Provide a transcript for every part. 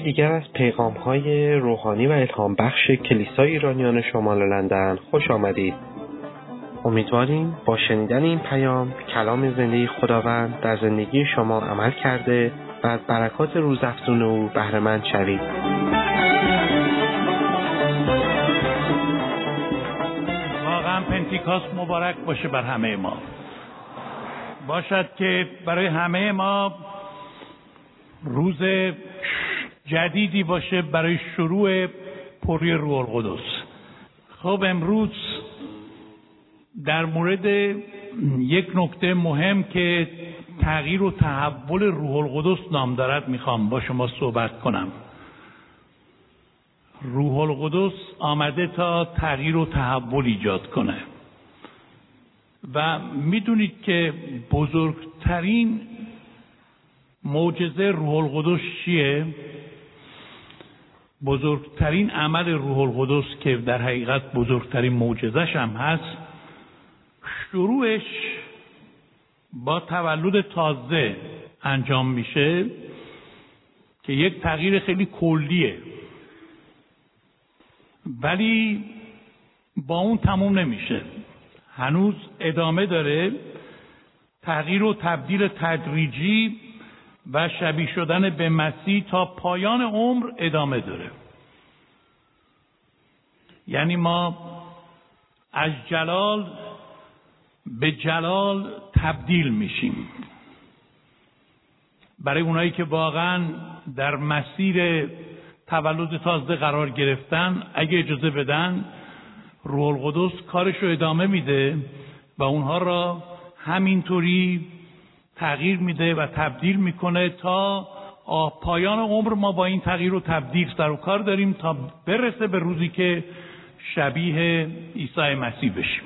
یکی دیگر از پیغام‌های روحانی و الهام بخش کلیسای ایرانیان شمال لندن خوش آمدید. امیدواریم با شنیدن این پیام کلام زنده خداوند در زندگی شما عمل کرده و از برکات روزافزون او بهره‌مند شوید. واقعا پنتیکاست مبارک باشه بر همه ما. باشد که برای همه ما روز جدیدی باشه برای شروع پری روح القدس. خب امروز در مورد یک نکته مهم که تغییر و تحول روح القدس نام دارد میخوام با شما صحبت کنم. روح القدس آمده تا تغییر و تحول ایجاد کنه و میدونید که بزرگترین معجزه روح القدس چیه؟ بزرگترین عمل روح القدس که در حقیقت بزرگترین معجزه‌ش هم هست، شروعش با تولد تازه انجام میشه که یک تغییر خیلی کلیه، ولی با اون تموم نمیشه، هنوز ادامه داره. تغییر و تبدیل تدریجی و شبیه شدن به مسیح تا پایان عمر ادامه داره. یعنی ما از جلال به جلال تبدیل میشیم. برای اونایی که واقعا در مسیر تولد تازه قرار گرفتن، اگه اجازه بدن روح القدس کارشو ادامه میده و اونها را همینطوری تغییر میده و تبدیل میکنه تا پایان عمر ما با این تغییر و تبدیل سر و کار داریم تا برسه به روزی که شبیه عیسی مسیح بشیم.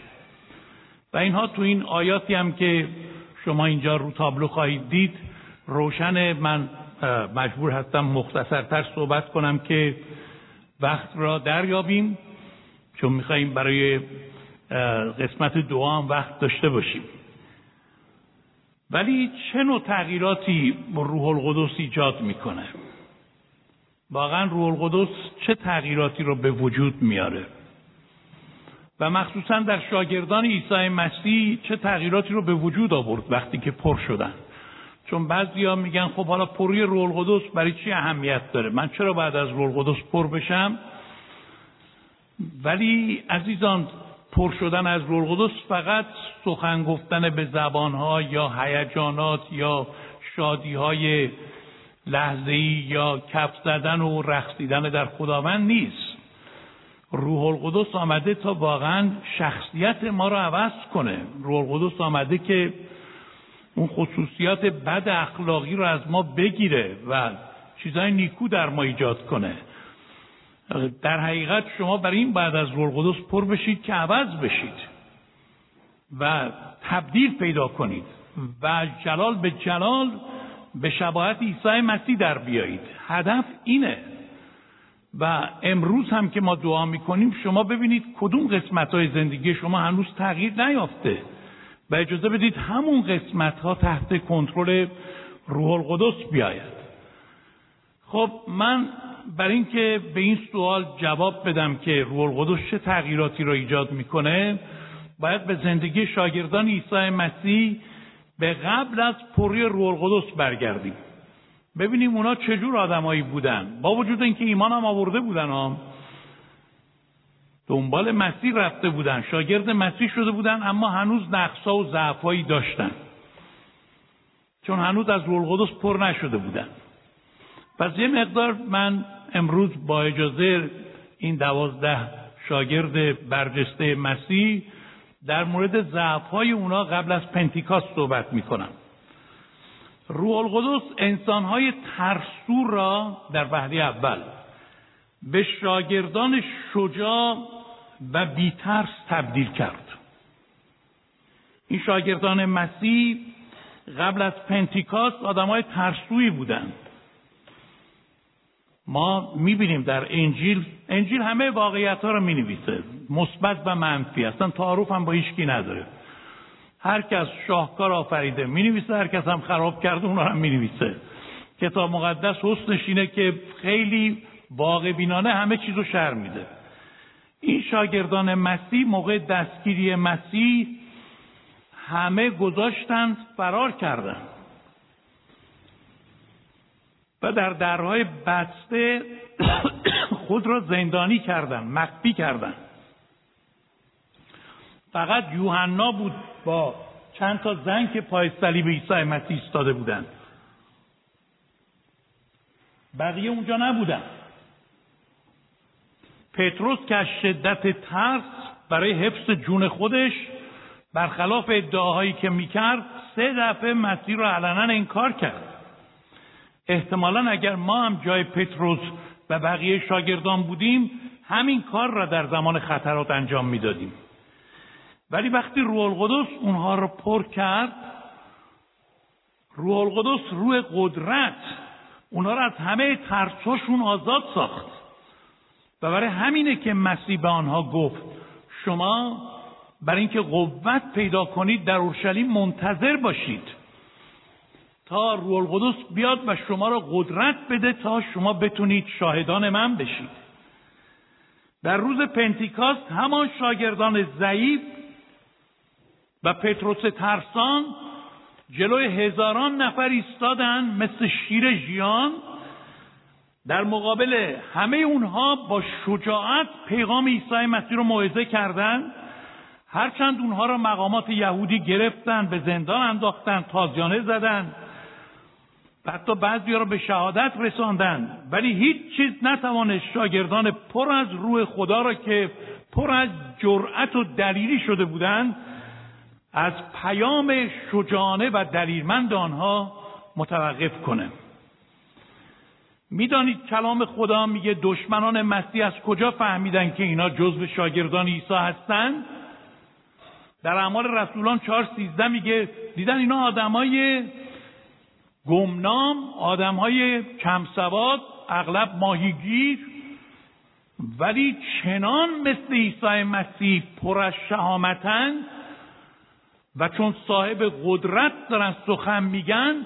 و اینها تو این آیاتی هم که شما اینجا رو تابلو خواهید دید روشن. من مجبور هستم مختصرتر صحبت کنم که وقت را دریابیم، چون میخواییم برای قسمت دعا هم وقت داشته باشیم. ولی چه نوع تغییراتی روح القدس ایجاد میکنه؟ واقعا روح القدس چه تغییراتی رو به وجود میاره؟ و مخصوصا در شاگردان عیسی مسیح چه تغییراتی رو به وجود آورد وقتی که پر شدن؟ چون بعضیا میگن خب حالا پری روح القدس برای چی اهمیت داره؟ من چرا باید از روح القدس پر بشم؟ ولی عزیزان، پر شدن از روح القدس فقط سخن گفتن به زبانها یا هیجانات یا شادیهای لحظه‌ای یا کف زدن و رقصیدن در خداوند نیست. روح القدس آمده تا واقعا شخصیت ما رو عوض کنه. روح القدس آمده که اون خصوصیات بد اخلاقی رو از ما بگیره و چیزای نیکو در ما ایجاد کنه. در حقیقت شما برای این بعد از روح القدس پر بشید که عوض بشید و تبدیل پیدا کنید و جلال به جلال به شباهت عیسی مسیح در بیایید. هدف اینه. و امروز هم که ما دعا میکنیم شما ببینید کدوم قسمت‌های زندگی شما هنوز تغییر نیافته و اجازه بدید همون قسمت‌ها تحت کنترل روح القدس بیاید. خب من برای اینکه به این سوال جواب بدم که روح القدس چه تغییراتی را ایجاد میکنه، باید به زندگی شاگردان عیسی مسیح به قبل از پری روح القدس برگردیم. ببینیم اونا چجور آدمایی بودن. با وجود اینکه ایمان هم آورده بودن، هم دنبال مسیح رفته بودن، شاگرد مسیح شده بودن، اما هنوز نقص‌ها و ضعف‌هایی داشتن، چون هنوز از روح القدس پر نشده بودن. پس یه مقدار من امروز با اجازه این 12 شاگرد برجسته مسیح در مورد ضعف‌های اونا قبل از پنتیکاست صحبت می‌کنم. روح القدس انسان‌های ترسو را در وهله اول به شاگردان شجاع و بی‌ترس تبدیل کرد. این شاگردان مسیح قبل از پنتیکاست آدم‌های ترسویی بودند. ما میبینیم در انجیل همه واقعیت‌ها رو مینویسه، مثبت و منفی، اصلا تعارف هم با هیچ کی نداره. هر کس شاهکار آفریده مینویسه، هر کس هم خراب کرده اونا رو هم مینویسه. کتاب مقدس حسنش اینه که خیلی واقع بینانه همه چیز رو شرح میده. این شاگردان مسیح موقع دستگیری مسیح همه گذاشتند فرار کردند و در درهای بسته خود را زندانی کردند، مخفی کردند. فقط یوحنا بود با چند تا زن که پای صلیب عیسی مسیح ایستاده بودند، بقیه اونجا نبودن. پتروس که از شدت ترس برای حفظ جون خودش برخلاف ادعاهایی که میکرد 3 دفعه مسیح رو علنا انکار کرد. احتمالاً اگر ما هم جای پتروس و بقیه شاگردان بودیم همین کار را در زمان خطرات انجام میدادیم. ولی وقتی روح القدس اونها رو پر کرد، روح القدس روح قدرت اونا رو از همه ترسشون آزاد ساخت و برای همینه که مسیح به آنها گفت شما برای اینکه قوت پیدا کنید در اورشلیم منتظر باشید تا روح القدس بیاد و شما رو قدرت بده تا شما بتونید شاهدان من بشید. در روز پنتیکاست همان شاگردان ضعیف و پتروس ترسان جلوی 1000 نفر ایستادن مثل شیر ژیان، در مقابل همه اونها با شجاعت پیغام عیسی مسیح رو موعظه کردند. هرچند اونها را مقامات یهودی گرفتن، به زندان انداختن، تازیانه زدن، حتی بعضی‌ها را به شهادت رساندن، ولی هیچ چیز نتوانست شاگردان پر از روح خدا را که پر از جرأت و دلیری شده بودند از پیام شجاعانه و دلیرمند آنها متوقف کنه. میدانید کلام خدا میگه دشمنان مسیح از کجا فهمیدن که اینا جزو شاگردان عیسی هستند؟ در اعمال رسولان 4:13 میگه دیدن اینا آدمای گمنام، آدمای کم سواد، اغلب ماهیگیر، ولی چنان مثل عیسی مسیح پر از شهامتند و چون صاحب قدرت دارن سخن میگن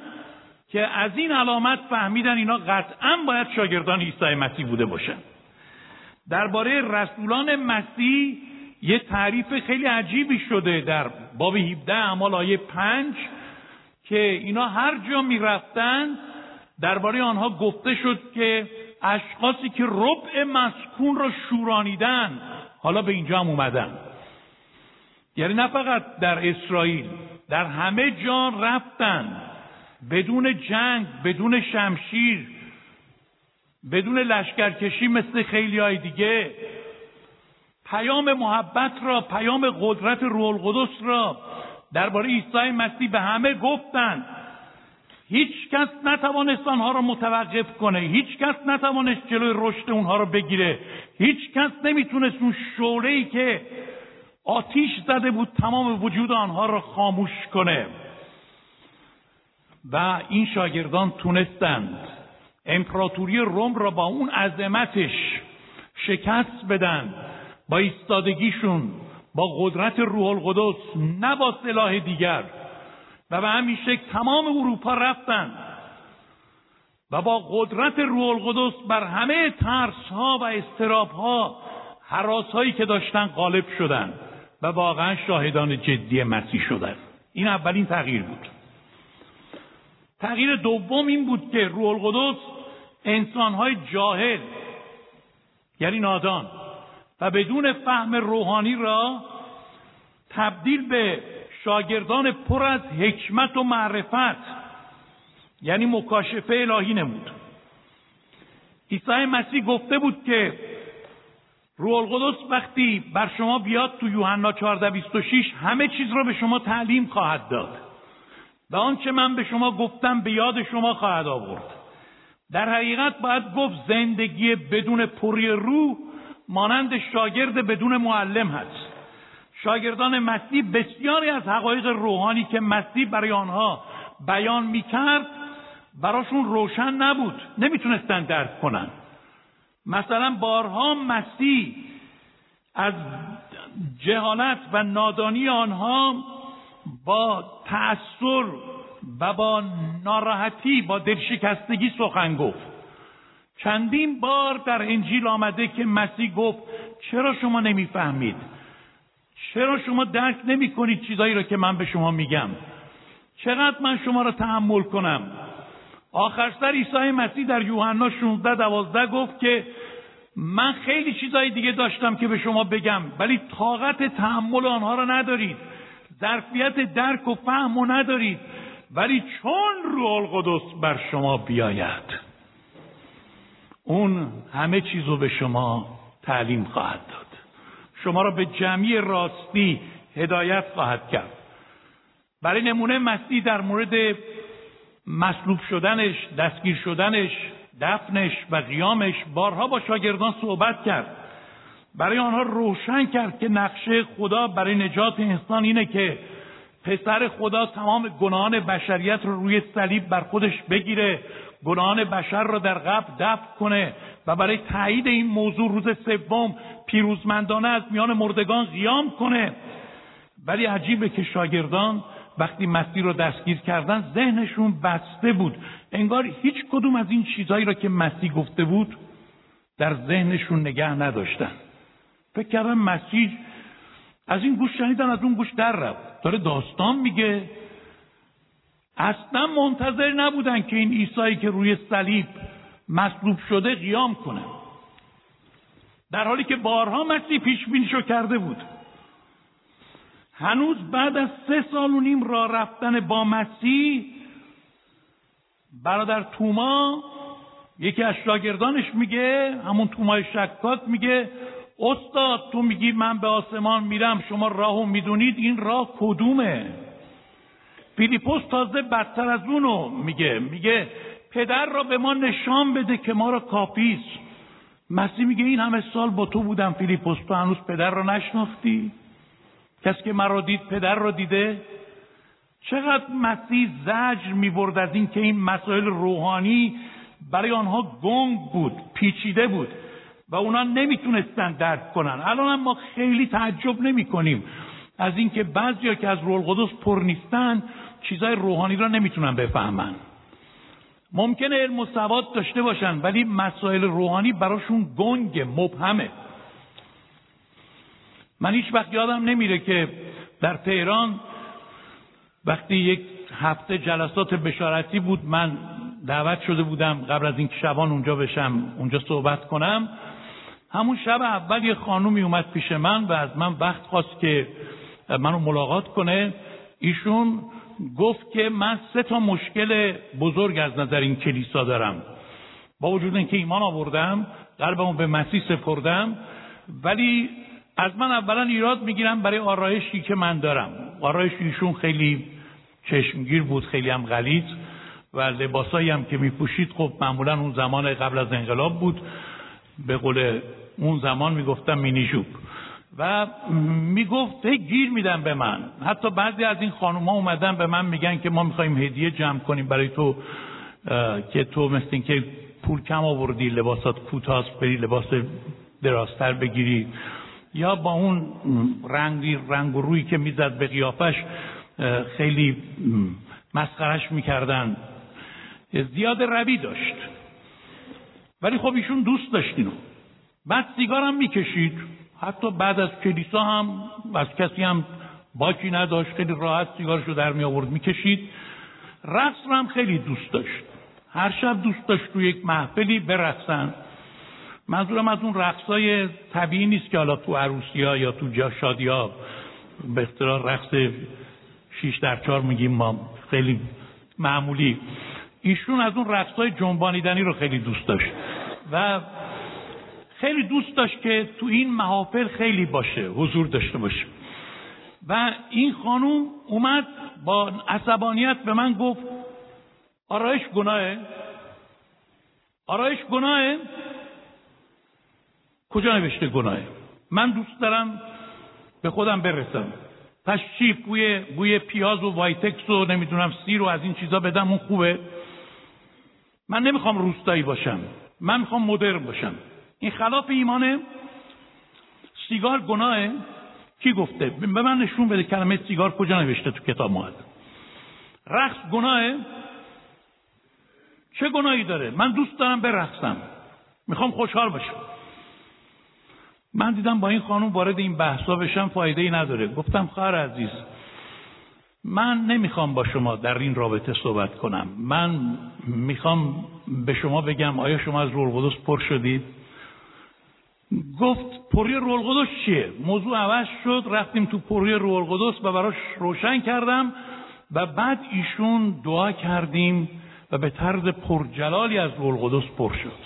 که از این علامت فهمیدن اینا قطعا باید شاگردان عیسی مسیح بوده باشن. درباره رسولان مسیح یه تعریف خیلی عجیبی شده در باب 17 اعمال آیه 5 که اینا هر جا میرفتن درباره آنها گفته شد که اشخاصی که ربع مسکون را شورانیدن حالا به اینجا هم اومدن. یعنی نه فقط در اسرائیل، در همه جا رفتن، بدون جنگ، بدون شمشیر، بدون لشکرکشی مثل خیلی های دیگه، پیام محبت را، پیام قدرت روح القدس را درباره عیسی مسیح به همه گفتند. هیچ کس نتوانست آنها را متوقف کنه، هیچ کس نتوانست جلوی رشد اونها را بگیره، هیچ کس نمیتونست اون شعله‌ای که آتیش زده بود تمام وجود آنها را خاموش کنه و این شاگردان تونستند امپراتوری روم را با اون عظمتش شکست بدن، با ایستادگیشون، با قدرت روح القدس، نه با سلاح دیگر. و به همین شکل تمام اروپا رفتن و با قدرت روح القدس بر همه ترس‌ها و اضطراب‌ها، هراس‌هایی که داشتن غالب شدن و واقعا شاهدان جدی مسیح شدن. این اولین تغییر بود. تغییر دوم این بود که روح القدس انسان‌های جاهل یعنی نادان و بدون فهم روحانی را تبدیل به شاگردان پر از حکمت و معرفت یعنی مکاشفه الهی نمود. عیسی مسیح گفته بود که روح القدس وقتی بر شما بیاد تو یوحنا 14:26 همه چیز را به شما تعلیم خواهد داد و آنچه من به شما گفتم به یاد شما خواهد آورد. در حقیقت باید گفت زندگی بدون پری روح مانند شاگرد بدون معلم هست. شاگردان مسیح بسیاری از حقایق روحانی که مسیح برای آنها بیان میکرد براشون روشن نبود، نمیتونستن درک کنن. مثلا بارها مسیح از جهالت و نادانی آنها با تأثر و با ناراحتی، با دلشکستگی سخن گفت. چندین بار در انجیل آمده که مسیح گفت چرا شما نمیفهمید؟ چرا شما درک نمیکنید چیزایی رو که من به شما میگم؟ چقدر من شما رو تحمل کنم؟ آخر سر عیسی مسیح در یوحنا 16:12 گفت که من خیلی چیزای دیگه داشتم که به شما بگم، ولی طاقت تحمل آنها رو ندارید، ظرفیت درک و فهم رو ندارید، ولی چون روح القدس بر شما بیاید اون همه چیز رو به شما تعلیم خواهد داد، شما را به جمعی راستی هدایت خواهد کرد. برای نمونه مسیح در مورد مصلوب شدنش، دستگیر شدنش، دفنش و قیامش بارها با شاگردان صحبت کرد. برای آنها روشن کرد که نقشه خدا برای نجات انسان اینه که پسر خدا تمام گناهان بشریت رو روی صلیب بر خودش بگیره، گناهان بشر را در قبر دفن کنه و برای تایید این موضوع روز سوم پیروزمندانه از میان مردگان قیام کنه. ولی عجیبه که شاگردان وقتی مسیح رو دستگیر کردن ذهنشون بسته بود، انگار هیچ کدوم از این چیزایی را که مسیح گفته بود در ذهنشون نگه نداشتن. فکر کردن مسیح از این گوش شنیدن، از اون گوش در رفت، داره داستان میگه. اصلا منتظر نبودن که این عیسایی که روی صلیب مصلوب شده قیام کنه، در حالی که بارها مسیح پیش بینیشو کرده بود. هنوز بعد از 3.5 سال راه رفتن با مسیح، برادر توما، یکی از شاگردانش، میگه، همون تومای شکاک، میگه استاد تو میگی من به آسمان میرم، شما راهو میدونید، این راه کدومه؟ فیلیپوس تازه بدتر از اونو میگه پدر را به ما نشان بده که ما را کافیست. مسیح میگه این همه سال با تو بودم فیلیپوس، تو هنوز پدر را نشناختی؟ کسی که مرا دید پدر را دیده. چقدر مسیح زجر میبرد از این که این مسائل روحانی برای آنها گنگ بود، پیچیده بود و اونا نمیتونستن درک کنن. الان هم ما خیلی تعجب نمیکنیم از این که بعضیا که از روح القدس پر نیستن چیزای روحانی را نمیتونن بفهمن. ممکنه علم و سواد داشته باشن ولی مسائل روحانی براشون گنگه، مبهمه. من هیچ وقت یادم نمیره که در تهران وقتی یک هفته جلسات بشارتی بود، من دعوت شده بودم قبل از اینکه شبان اونجا بشم، اونجا صحبت کنم. همون شب اول یه خانومی اومد پیش من و از من وقت خواست که منو ملاقات کنه. ایشون گفت که من 3 مشکل بزرگ از نظر این کلیسا دارم. با وجود اینکه ایمان آوردم، قلبمو به مسیح سپردم، ولی از من اولا ایراد میگیرم برای آرایشی که من دارم. آرایش ایشون خیلی چشمگیر بود، خیلی هم غلیظ، و لباسایی هم که میپوشید خب معمولا اون زمان قبل از انقلاب بود، به قول اون زمان میگفتم مینیجوب، و میگفت گیر میدم به من. حتی بعضی از این خانوما اومدن به من میگن که ما میخوایم هدیه جمع کنیم برای تو که تو مثل این که پول کم آوردی، لباسات کوتاست، بری لباس درازتر بگیری، یا با اون رنگ و رویی که میزد به قیافش خیلی مسخرش میکردن. زیاد روی داشت، ولی خب ایشون دوست داشتینو. بعد سیگارم میکشید، حتی بعد از کلیسا هم از کسی هم باکی نداشت، خیلی راحت سیگارشو در می آورد میکشید. رقص رو هم خیلی دوست داشت، هر شب دوست داشت تو یک محفلی برقصن. منظورم از اون رقصای طبیعی نیست که حالا تو عروسی‌ها یا تو جا شادی‌ها به اختراع رقص 6x4 میگیم ما، خیلی معمولی. ایشون از اون رقصای جنبانیدنی رو خیلی دوست داشت و خیلی دوست داشت که تو این محافل خیلی باشه، حضور داشته باشه. و این خانوم اومد با عصبانیت به من گفت آرایش گناهه؟ آرایش گناهه؟ کجا نوشته گناهه؟ من دوست دارم به خودم برسم، پس چی بوی پیاز و وایتکس و نمیدونم سیر و از این چیزا بدم اون خوبه؟ من نمیخوام روستایی باشم، من میخوام مدرن باشم. این خلاف ایمانه؟ سیگار گناهه؟ کی گفته؟ به من نشون بده کلمه سیگار کجا نوشته تو کتاب مقدس. رقص گناهه؟ چه گناهی داره؟ من دوست دارم برقصم، میخوام خوشحال باشم. من دیدم با این خانم وارد این بحثا بشم فایده‌ای نداره. گفتم خواهر عزیز، من نمیخوام با شما در این رابطه صحبت کنم. من میخوام به شما بگم آیا شما از روح القدس پر شدید؟ گفت پری روح القدس چیه؟ موضوع عوض شد، رفتیم تو پری روح القدس و براش روشن کردم و بعد ایشون دعا کردیم و به طرز پرجلالی از روح القدس پر شد،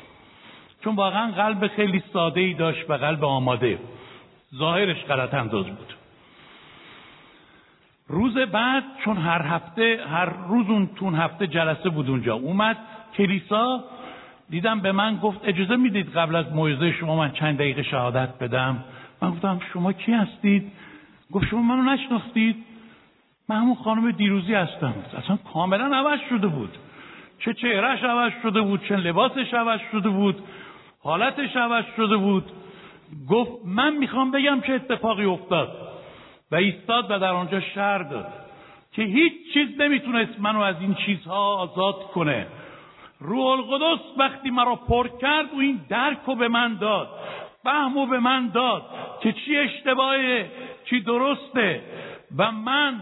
چون واقعا قلب خیلی ساده‌ای داشت و قلب آماده، ظاهرش غلط انداز بود. روز بعد چون هر روز اون هفته جلسه بود اونجا، اومد کلیسا، دیدم به من گفت اجازه میدید قبل از موعظه شما من چند دقیقه شهادت بدم؟ من گفتم شما کی هستید؟ گفت شما منو نشناختید؟ من همون خانم دیروزی هستم. اصلا کاملا عوض شده بود، چه چهرهش عوض شده بود، چه لباسش عوض شده بود، حالتش عوض شده بود. گفت من میخوام بگم چه اتفاقی افتاد و ایستاد و در آنجا شعر داد که هیچ چیز نمیتونست منو از این چیزها آزاد کنه. روح القدس وقتی مرا پر کرد و این درکو به من داد، فهمو به من داد که چی اشتباهه چی درسته و من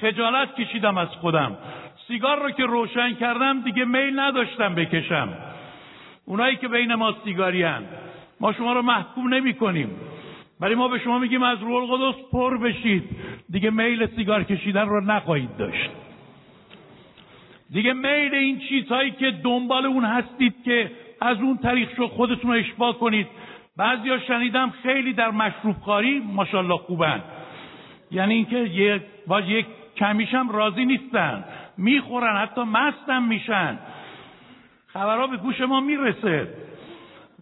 خجالت کشیدم از خودم. سیگار رو که روشن کردم دیگه میل نداشتم بکشم. اونایی که بین ما سیگاری هن، ما شما رو محکوم نمی کنیم، ولی ما به شما میگیم از روح القدس پر بشید، دیگه میل سیگار کشیدن رو نخواهید داشت، دیگه میل این چیزهایی که دنبال اون هستید که از اون طریق شو خودتون رو اشباع کنید. بعضیا شنیدم خیلی در مشروبخواری ماشاءالله خوبن، یعنی اینکه یک کمیشم راضی نیستن، میخورن، حتی مستم میشن، خبرها به گوش ما میرسه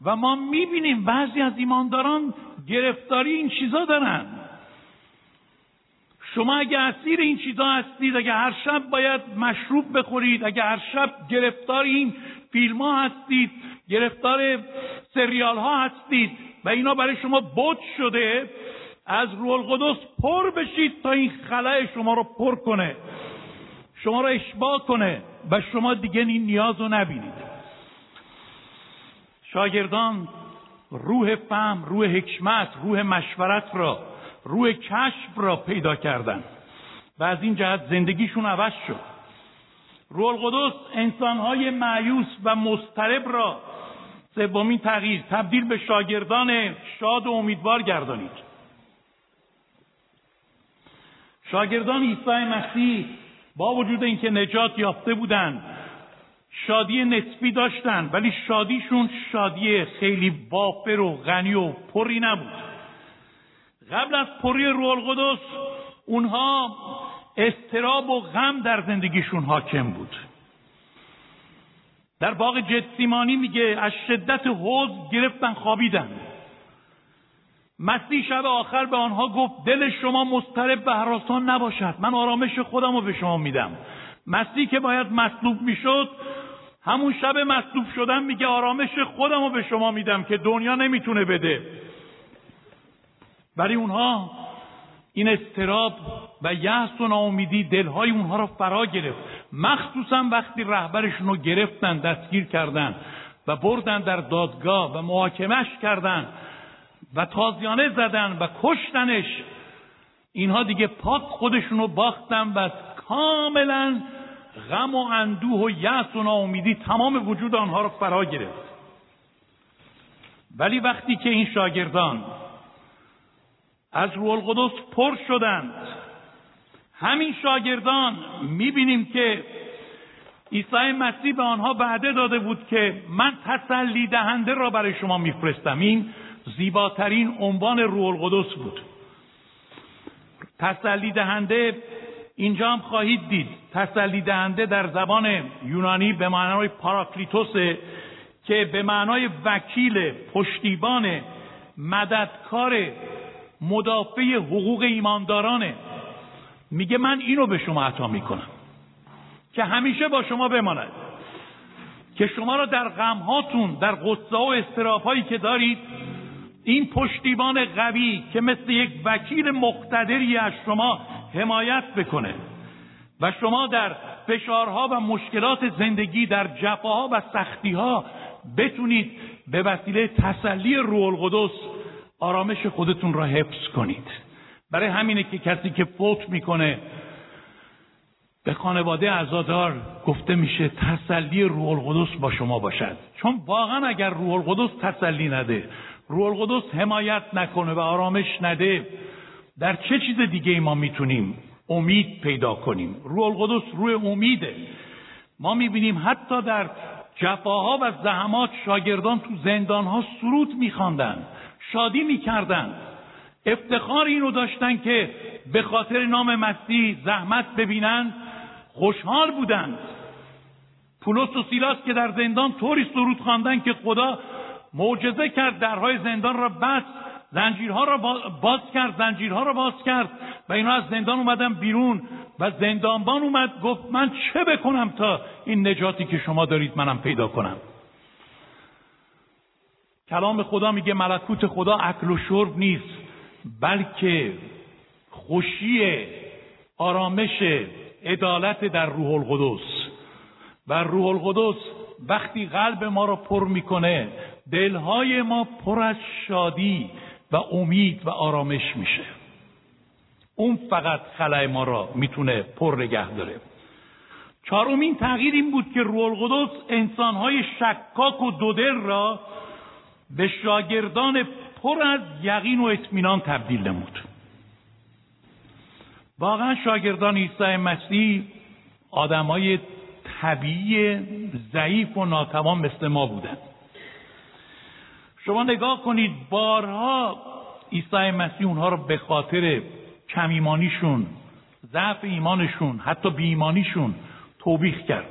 و ما میبینیم بعضی از ایمانداران گرفتاری این چیزا دارن. شما اگه اسیر این چیزا هستید، اگه هر شب باید مشروب بخورید، اگه هر شب گرفتار این فیلم ها هستید، گرفتار سریال ها هستید و اینا برای شما بُت شده، از روح القدس پر بشید تا این خلأ شما رو پر کنه، شما رو اشباع کنه و شما دیگه این نیاز رو نبینید. شاگردان روح فهم، روح حکمت، روح مشورت را، روح کشف را پیدا کردن و از این جهت زندگیشون عوض شد. روح القدس انسانهای مایوس و مضطرب را، سومین تغییر، تبدیل به شاگردان شاد و امیدوار گردانید. شاگردان عیسی مسیح با وجود اینکه نجات یافته بودند، شادی نسبی داشتند، ولی شادیشون شادی خیلی وافر و غنی و پری نبود. قبل از پری روح القدس اونها اضطراب و غم در زندگیشون حاکم بود. در باغ گتسیمانی میگه از شدت حوض گرفتن خوابیدن. مسیح شب آخر به آنها گفت دل شما مضطرب و هراسان نباشد، من آرامش خودم رو به شما میدم. مسیح که باید مصلوب میشد، همون شب مصلوب شدن میگه آرامش خودم رو به شما میدم که دنیا نمیتونه بده. برای اونها این اضطراب و یأس و ناامیدی دلهای اونها رو فرا گرفت، مخصوصا وقتی رهبرشون رو گرفتن، دستگیر کردن و بردن در دادگاه و محاکمش کردن و تازیانه زدن و کشتنش. اینها دیگه پاک خودشون رو باختن و کاملا غم و اندوه و یأس و ناامیدی تمام وجود آنها رو فرا گرفت. ولی وقتی که این شاگردان از روح القدس پر شدند، همین شاگردان میبینیم که عیسی مسیح به آنها وعده داده بود که من تسلی دهنده را برای شما میفرستم. این زیباترین عنوان روح القدس بود، تسلی دهنده. اینجا هم خواهید دید تسلی دهنده در زبان یونانی به معنای پاراکلیتوسه که به معنای وکیل، پشتیبان، مددکار، مدافع حقوق ایماندارانه. میگه من اینو به شما عطا میکنم که همیشه با شما بماند، که شما را در غمهاتون، در غصه و اضطراب‌هایی که دارید، این پشتیبان قوی که مثل یک وکیل مقتدری از شما حمایت بکنه و شما در فشارها و مشکلات زندگی، در جفاها و سختیها بتونید به وسیله تسلی روح القدس آرامش خودتون را حفظ کنید. برای همینه که کسی که فوت میکنه به خانواده عزادار گفته میشه تسلی روح القدس با شما باشد، چون واقعا اگر روح القدس تسلی نده، روح القدس حمایت نکنه و آرامش نده، در چه چیز دیگه ای ما میتونیم امید پیدا کنیم؟ روح القدس روی امیده. ما میبینیم حتی در جفاها و زحمات شاگردان تو زندانها سرود میخواندن، شادی میکردن، افتخار این رو داشتن که به خاطر نام مسیح زحمت ببینند، خوشحال بودند. پولس و سیلاس که در زندان طوری سرود خواندن که خدا معجزه کرد، درهای زندان را بست، زنجیرها را باز کرد، و اینا از زندان اومدن بیرون و زندانبان اومد گفت من چه بکنم تا این نجاتی که شما دارید منم پیدا کنم؟ کلام خدا میگه ملکوت خدا اکل و شرب نیست، بلکه خوشی، آرامش، عدالت در روح القدس. و روح القدس وقتی قلب ما را پر میکنه، دلهای ما پر از شادی و امید و آرامش میشه. اون فقط خلای ما را میتونه پر نگه داره. چهارمین تغییر این بود که روح القدس انسانهای شکاک و دودل را به شاگردان پر از یقین و اطمینان تبدیل نمود. واقعا شاگردان عیسی مسیح آدمای طبیعی، ضعیف و ناتوان مثل ما بودند. شما نگاه کنید، بارها عیسی مسیح اونها رو به خاطر کم ایمانیشون، ضعف ایمانشون، حتی بی‌ایمانیشون توبیخ کرد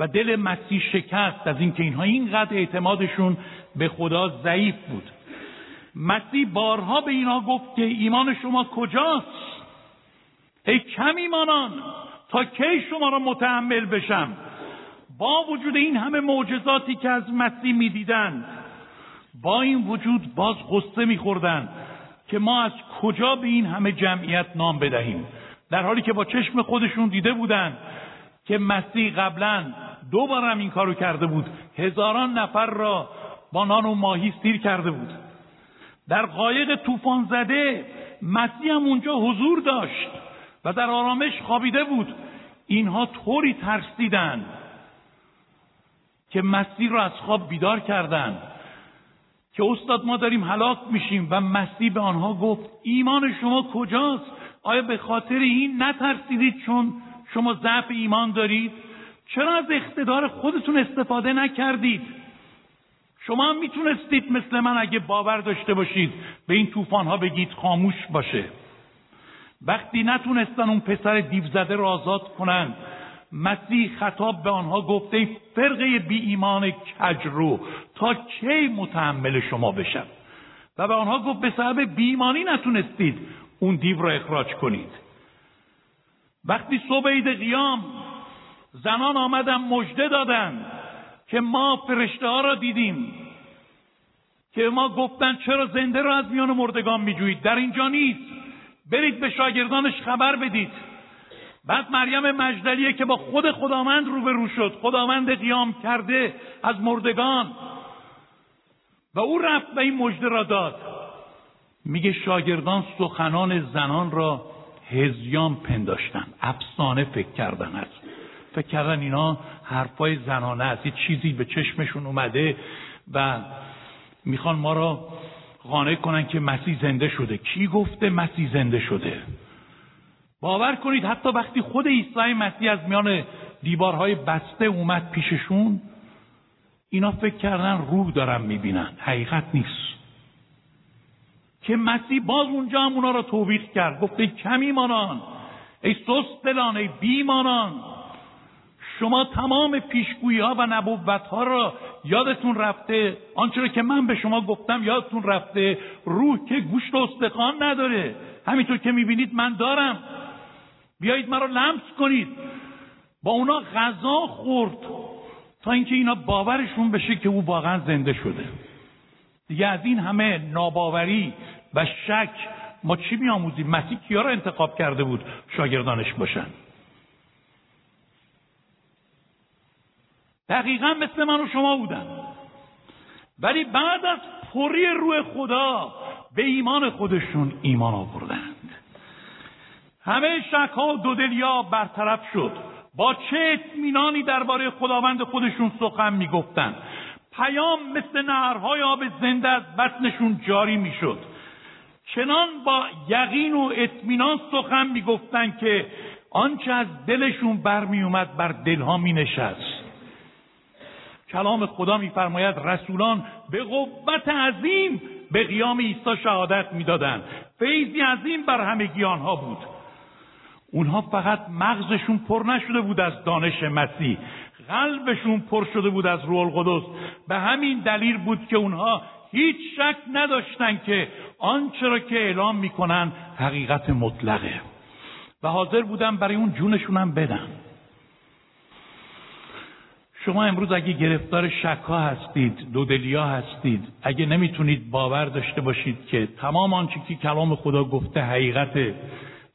و دل مسیح شکست از اینکه اینها اینقدر اعتمادشون به خدا ضعیف بود. مسیح بارها به اینها گفت که ایمان شما کجاست؟ ای کم ایمانان، تا کی شما را متحمل بشم؟ با وجود این همه معجزاتی که از مسیح می‌دیدند، با این وجود باز غصه می‌خوردند که ما از کجا به این همه جمعیت نام بدهیم، در حالی که با چشم خودشون دیده بودند که مسیح قبلاً دو بار هم این کارو کرده بود، هزاران نفر را با نان و ماهی سیر کرده بود. در قایق طوفان زده مسیح هم اونجا حضور داشت و در آرامش خوابیده بود. اینها طوری ترسیدن که مسیح را از خواب بیدار کردند که استاد ما داریم هلاک میشیم. و مسیح به آنها گفت ایمان شما کجاست؟ آیا به خاطر این نترسیدید چون شما ضعف ایمان دارید؟ چرا از اقتدار خودتون استفاده نکردید؟ شما هم میتونستید مثل من اگه باور داشته باشید به این طوفان‌ها بگید خاموش باشه. وقتی نتونستن اون پسر دیوزده را آزاد کنن، مسیح خطاب به آنها گفته ای فرقه بی ایمان کجرو، تا کی متحمل شما بشم؟ و به آنها گفت به سبب بی ایمانی نتونستید اون دیو را اخراج کنید. وقتی صبح عید قیام زنان آمدن مژده دادن که ما فرشته ها را دیدیم، که ما گفتن چرا زنده را از میان مردگان میجویید؟ در اینجا نیست، برید به شاگردانش خبر بدید. بعد مریم مجدلیه که با خود خداوند روبرو شد، خداوند قیام کرده از مردگان، و او رفت و این مژده را داد. میگه شاگردان سخنان زنان را هزیان پنداشتن، افسانه فکر کردن است، فکر کردن اینا حرفای زنانه است، یه چیزی به چشمشون اومده و میخوان ما را قانع کنن که مسیح زنده شده. کی گفته مسیح زنده شده؟ باور کنید حتی وقتی خود عیسی مسیح از میان دیوارهای بسته اومد پیششون، اینا فکر کردن روح دارن میبینن، حقیقت نیست. که مسیح باز اونجا هم اونا را توبیخ کرد، گفت ای کم ایمانان، ای سست دلان، ای بی ایمانان، شما تمام پیشگویی ها و نبوت ها را یادتون رفته، آنچه را که من به شما گفتم یادتون رفته، روح که گوشت و استخوان نداره، همینطور که میبینید من دارم، بیایید من را لمس کنید. با اونا غذا خورد تا اینکه اینا باورشون بشه که او واقعا زنده شده. دیگه از این همه ناباوری و شک ما چی میآموزیم؟ مسیح کیا را انتخاب کرده بود شاگردانش باشن؟ دقیقا مثل من و شما بودن، ولی بعد از پری روح خدا به ایمان خودشون ایمان آوردند. همه شک ها و دودلیا برطرف شد. با چه اطمینانی درباره خداوند خودشون سخن میگفتند. پیام مثل نهرهای آب زنده از بطنشون جاری میشد. چنان با یقین و اطمینان سخن میگفتند که آنچه از دلشون برمی اومد بر دلها می نشست. کلام خدا میفرماید رسولان به قوت عظیم به قیام عیسی شهادت میدادند. فیضی عظیم بر همگی آنها بود. اونها فقط مغزشون پر نشده بود از دانش مسیح، قلبشون پر شده بود از روح القدس. به همین دلیل بود که اونها هیچ شک نداشتن که آنچه را که اعلام میکنن حقیقت مطلقه و حاضر بودن برای اون جونشون هم بدن. شما امروز اگه گرفتار شکا هستید، دودلیا هستید، اگه نمیتونید باور داشته باشید که تمام آنچه که کلام خدا گفته حقیقته،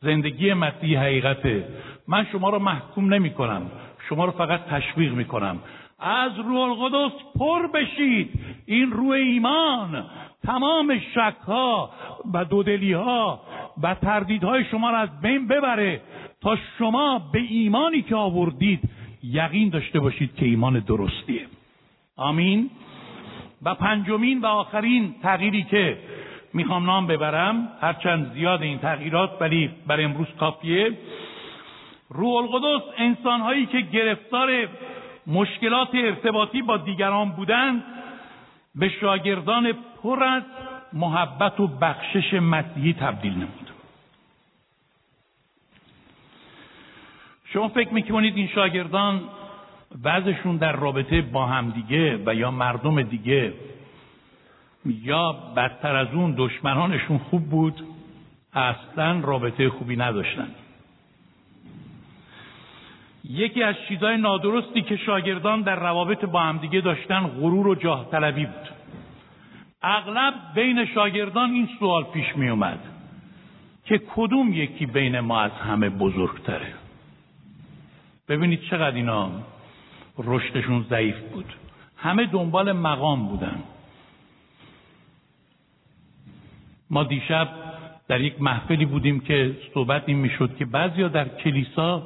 زندگی مسیح حقیقته، من شما رو محکوم نمی کنم، شما رو فقط تشویق می کنم. از روح القدس پر بشید. این روح ایمان تمام شکها و دودلیها و تردیدهای شما رو از بین ببره تا شما به ایمانی که آوردید یقین داشته باشید که ایمان درستیه. آمین. و پنجمین و آخرین تغییری که میخوام نام ببرم، هرچند زیاد این تغییرات ولی برای امروز کافیه، روح القدس انسانهایی که گرفتار مشکلات ارتباطی با دیگران بودند به شاگردان پر از محبت و بخشش مسیحی تبدیل نمود. شما فکر میکنید این شاگردان وضعشون در رابطه با همدیگه و یا مردم دیگه یا بدتر از اون دشمنانشون خوب بود؟ اصلا رابطه خوبی نداشتن. یکی از چیزهای نادرستی که شاگردان در روابط با همدیگه داشتن غرور و جاه طلبی بود. اغلب بین شاگردان این سوال پیش می اومد که کدوم یکی بین ما از همه بزرگتره. ببینید چقدر اینا رشدشون ضعیف بود. همه دنبال مقام بودن. ما دیشب در یک محفلی بودیم که صحبت این میشد که بعضیا در کلیسا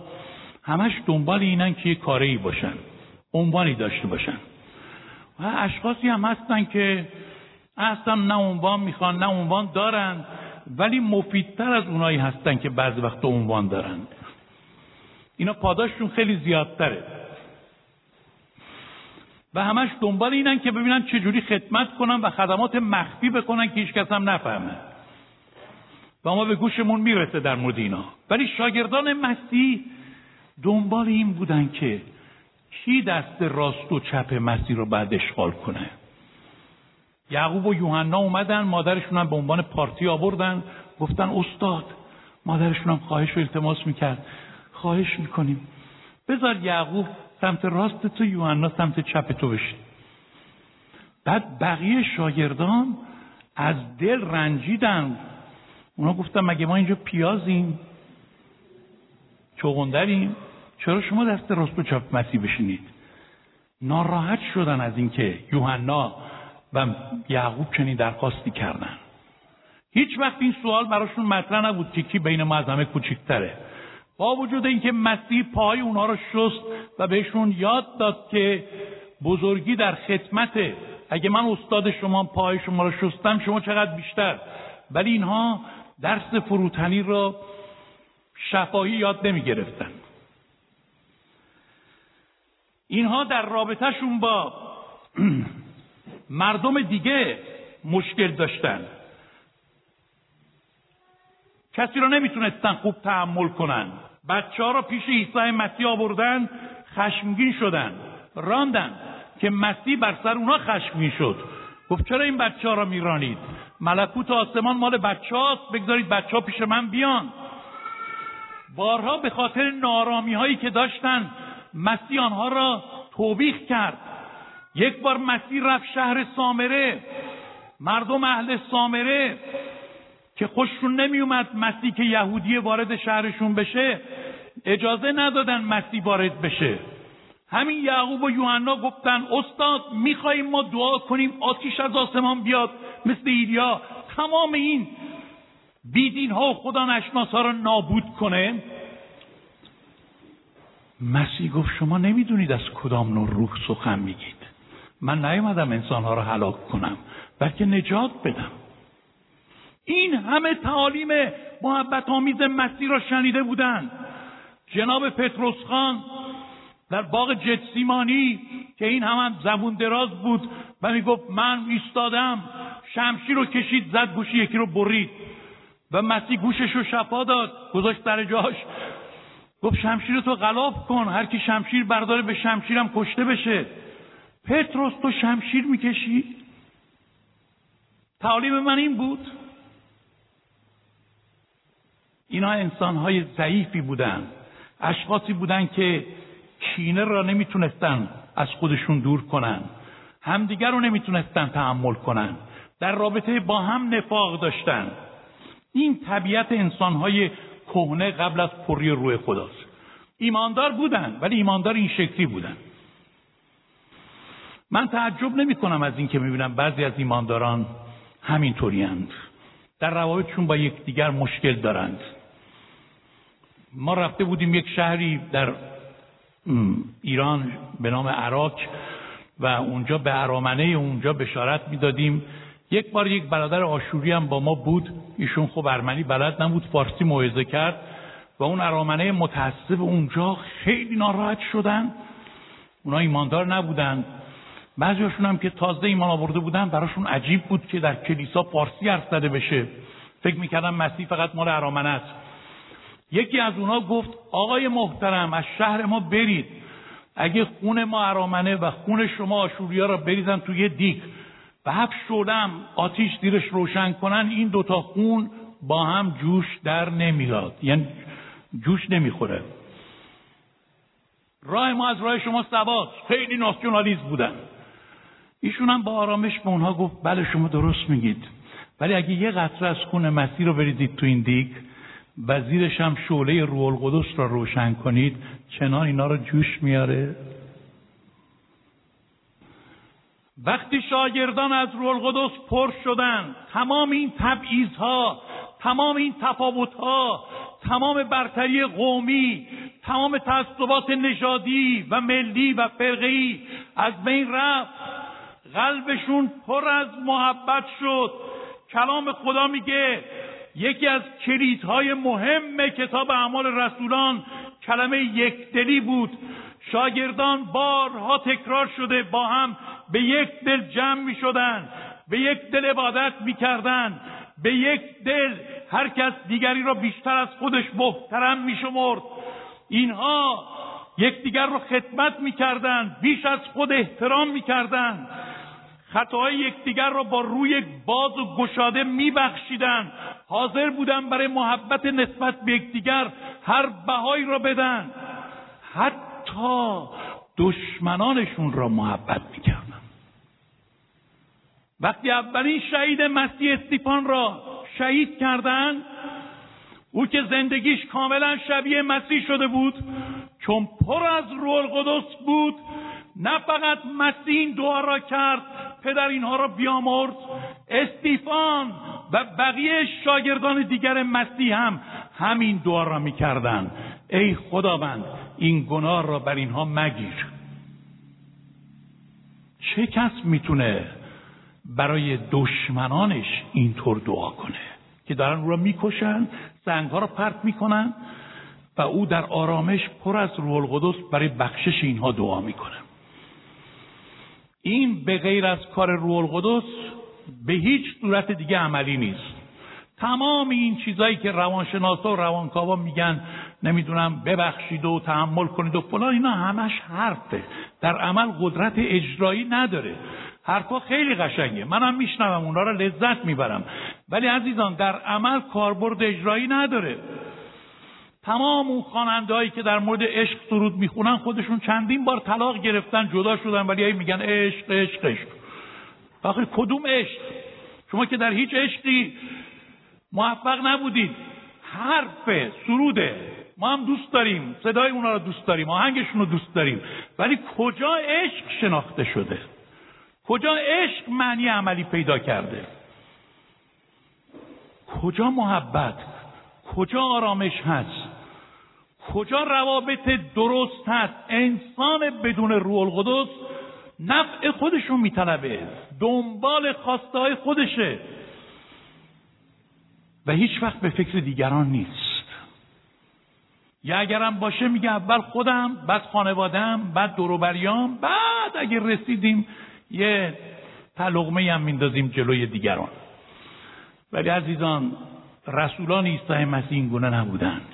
همش دنبال اینن که یه کاری باشن، عنوانی داشته باشن. و اشخاصی هم هستن که اصلا نه عنوان میخوان نه عنوان دارن، ولی مفیدتر از اونایی هستن که بعضی وقت عنوان دارن. اینا پاداششون خیلی زیادتره. و همش دنبال اینن که ببینن چجوری خدمت کنن و خدمات مخفی بکنن که هیچ کس هم نفهمه. و ما به گوشمون میرسه در مورد اینا. ولی شاگردان مسیح دنبال این بودن که کی دست راست و چپ مسیح رو بعد اشغال کنه. یعقوب و یوحنا اومدن، مادرشون هم به عنوان پارتی آوردن، گفتن استاد. مادرشون هم خواهش و التماس میکرد، خواهش میکنیم بذار یعقوب سمت راست تو، یوحنا سمت چپ تو بشه. بعد بقیه شاگردان از دل رنجیدن. اونا گفتن مگه ما اینجا پیازیم؟ چغندریم؟ چرا شما دست راست و چپ مسیح بشینید؟ ناراحت شدن از اینکه یوحنا و یعقوب چنین درخواستی کردن. هیچ وقت این سوال براشون مطرح نبود که کی بین ما از همه کوچکتره. با وجود اینکه مسیح پای اونها رو شست و بهشون یاد داد که بزرگی در خدمته. اگه من استاد شما پای شما رو شستم شما چقدر بیشتر. ولی اینها درس فروتنی رو شفاهی یاد نمی گرفتن. اینها در رابطهشون با مردم دیگه مشکل داشتن. کسی رو نمیتونستن خوب تحمل کنن. بچه ها رو پیش عیسی مسیح آوردن، خشمگین شدن، راندن که مسیح بر سر اونا خشمگین شد. گفت چرا این بچه ها رو میرانید؟ ملکوت آسمان مال بچه هاست، بگذارید بچه ها پیش من بیان. بارها به خاطر نارامی هایی که داشتن مسیح آنها را توبیخ کرد. یک بار مسیح رفت شهر سامره. مردم اهل سامره که خوششون نمی اومد مسیح که یهودی وارد شهرشون بشه، اجازه ندادن مسیح وارد بشه. همین یعقوب و یوحنا گفتن استاد میخواییم ما دعا کنیم آتش از آسمان بیاد مثل ایلیا تمام این بیدین ها و خدا نشناسا را نابود کنه. مسیح گفت شما نمیدونید از کدام نوع روح سخن میگید. من نیومدم انسانها را هلاک کنم بلکه نجات بدم. این همه تعالیم محبت آمیز مسیح را شنیده بودند. جناب پطرس خان در باغ جتسیمانی که این هم زبون دراز بود و میگفت من ایستادم، شمشیر رو کشید زد گوشی یکی رو برید و مسیح گوشش رو شفا داد، گذاشت در جاش، گفت شمشیر تو غلاف کن، هر کی شمشیر برداره به شمشیرم کشته بشه. پطرس تو شمشیر میکشی؟ تعالیم من این بود. اینا انسان‌های ضعیفی بودن، اشخاصی بودن که کینه را نمیتونستن از خودشون دور کنن، همدیگر رو نمیتونستن تحمل کنن، در رابطه با هم نفاق داشتن. این طبیعت انسان‌های کهنه قبل از پری روح خداست. ایماندار بودن ولی ایماندار این شکلی بودن. من تعجب نمی‌کنم از این که می‌بینم بعضی از ایمانداران همینطوری‌اند، در روابطشون با یکدیگر مشکل دارند. ما رفته بودیم یک شهری در ایران به نام عراق و اونجا به ارامنه اونجا بشارت میدادیم. یک بار یک برادر آشوری هم با ما بود، ایشون خب ارمنی بلد نبود، فارسی موعظه کرد و اون ارامنه متعصب اونجا خیلی ناراحت شدن. اونا ایماندار نبودن، بعضیشون هم که تازه ایمان آورده بودن براشون عجیب بود که در کلیسا فارسی حرف زده بشه، فکر میکردن مسیح فقط مال ارامنه است. یکی از اونا گفت آقای محترم از شهر ما برید، اگه خون ما ارامنه و خون شما آشوریا را بریزن توی یه دیگ و هفت شعله آتیش زیرش روشن کنن، این دوتا خون با هم جوش در نمیاد، یعنی جوش نمیخوره. راه ما از راه شما سباست. خیلی ناسیونالیست بودن. ایشون هم با آرامش به اونها گفت بله شما درست میگید، ولی اگه یه قطره از خون مسیح رو بریزید تو این دیگ و زیرش هم شعله روح القدس را روشن کنید چنان اینا رو جوش میاره. وقتی شاگردان از روح القدس پر شدن، تمام این تبعیض‌ها، تمام این تفاوت‌ها، تمام برتری قومی، تمام تعصبات نژادی و ملی و فرقه‌ای از بین رفت. قلبشون پر از محبت شد. کلام خدا میگه یکی از کلیدهای مهم کتاب اعمال رسولان کلمه یکدلی بود. شاگردان بارها تکرار شده با هم به یک دل جمع می شدن، به یک دل عبادت می کردن، به یک دل هر کس دیگری را بیشتر از خودش محترم می شمرد. اینها یکدیگر را خدمت می کردن، بیش از خود احترام می کردن، خطاهای یکدیگر را با روی باز و گشاده می بخشیدن، حاضر بودن برای محبت نسبت به یکدیگر هر بهایی را بدن، حتی دشمنانشون را محبت می کردن. وقتی اولین شهید مسیح استیفان را شهید کردن، او که زندگیش کاملا شبیه مسیح شده بود چون پر از روح القدس بود، نه فقط مسیح این دعا را کرد پدر اینها را بیامرد، استیفان و بقیه شاگردان دیگر مسیح هم همین دعا را می کردن. ای خداوند این گناه را بر اینها مگیر. چه کس میتونه برای دشمنانش اینطور دعا کنه که دارن او را میکشن، سنگها را پرت میکنن و او در آرامش پر از روح القدس برای بخشش اینها دعا میکنه؟ این به غیر از کار روح القدس به هیچ صورت دیگه عملی نیست. تمام این چیزایی که روانشناسا و روانکاوا میگن نمیدونم ببخشید و تحمل کنید و فلان، اینا همش حرفه، در عمل قدرت اجرایی نداره. حرفا خیلی قشنگه، منم میشنوم، اونا را لذت میبرم، ولی عزیزان در عمل کاربرد اجرایی نداره. تمام اون خواننده‌هایی که در مورد عشق سرود میخونن خودشون چندین بار طلاق گرفتن، جدا شدن، ولی هی میگن عشق عشق عشق. آخه کدوم عشق؟ شما که در هیچ عشقی موفق نبودید. حرف سروده، ما هم دوست داریم، صدای اونا رو دوست داریم، آهنگشون رو دوست داریم، ولی کجا عشق شناخته شده؟ کجا عشق معنی عملی پیدا کرده؟ کجا محبت؟ کجا آرامش هست؟ کجا روابط درست هست؟ انسان بدون روح القدس نفع خودشون میطلبه، دنبال خواسته های خودشه و هیچ وقت به فکر دیگران نیست، یا اگرم باشه میگه اول خودم، بعد خانوادم، بعد دوروبریام، بعد اگه رسیدیم یه تلقمه هم میندازیم جلوی دیگران. ولی عزیزان، رسولان عیسی مسیح این گونه نبودند.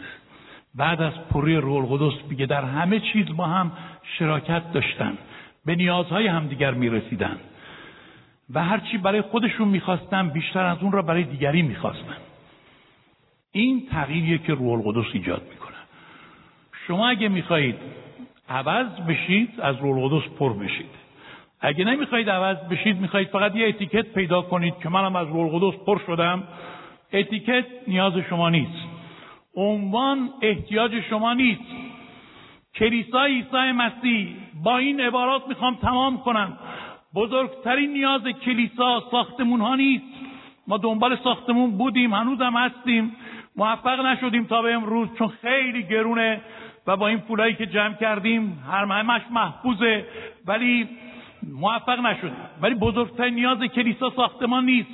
بعد از پری روح القدس میگه در همه چیز با هم شراکت داشتن، به نیازهای همدیگر میرسیدن و هرچی برای خودشون میخواستن بیشتر از اون را برای دیگری میخواستن. این تغییریه که روح القدس ایجاد میکنه. شما اگه میخواید عوض بشید، از روح القدس پر بشید. اگه نمیخواید عوض بشید، میخواید فقط یه اتیکت پیدا کنید که منم از روح القدس پر شدم، اتیکت نیاز شما نیست، عنوان احتیاج شما نیست. کلیسای عیسی مسیح، با این عبارات میخوام تمام کنم، بزرگترین نیاز کلیسا ساختمون ها نیست. ما دنبال ساختمون بودیم، هنوزم هستیم، موفق نشدیم تا به امروز، چون خیلی گرونه و با این پولایی که جمع کردیم همش محفوظه، ولی موفق نشدیم. ولی بزرگترین نیاز کلیسا ساختمان نیست،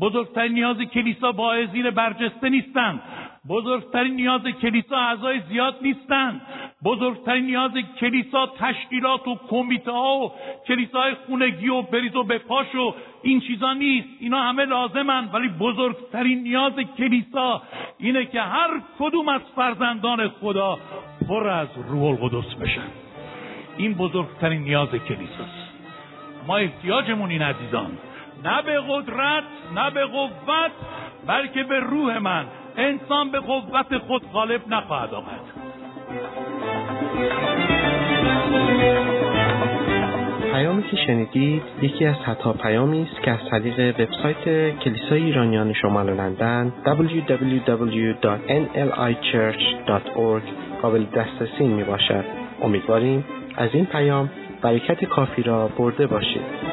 بزرگترین نیاز کلیسا واعظین برجسته نیستن، بزرگترین نیاز کلیسا اعضای زیاد نیستن، بزرگترین نیاز کلیسا تشکیلات و کمیته ها و کلیسای خونگی و بریز و بپاش و این چیزا نیست. اینا همه لازمن، ولی بزرگترین نیاز کلیسا اینه که هر کدوم از فرزندان خدا پر از روح القدس بشن. این بزرگترین نیاز کلیساست. ما احتیاجمون این عزیزان، نه به قدرت، نه به قوت، بلکه به روح من. انسان به قوت خود غالب نخواهد آمد. پیامی که شنیدید یکی از حتا پیامی است که از طریق وبسایت کلیسای ایرانیان شمال لندن www.nlichurch.org قابل دسترسی میباشد. امیدواریم از این پیام برکت کافی را برده باشید.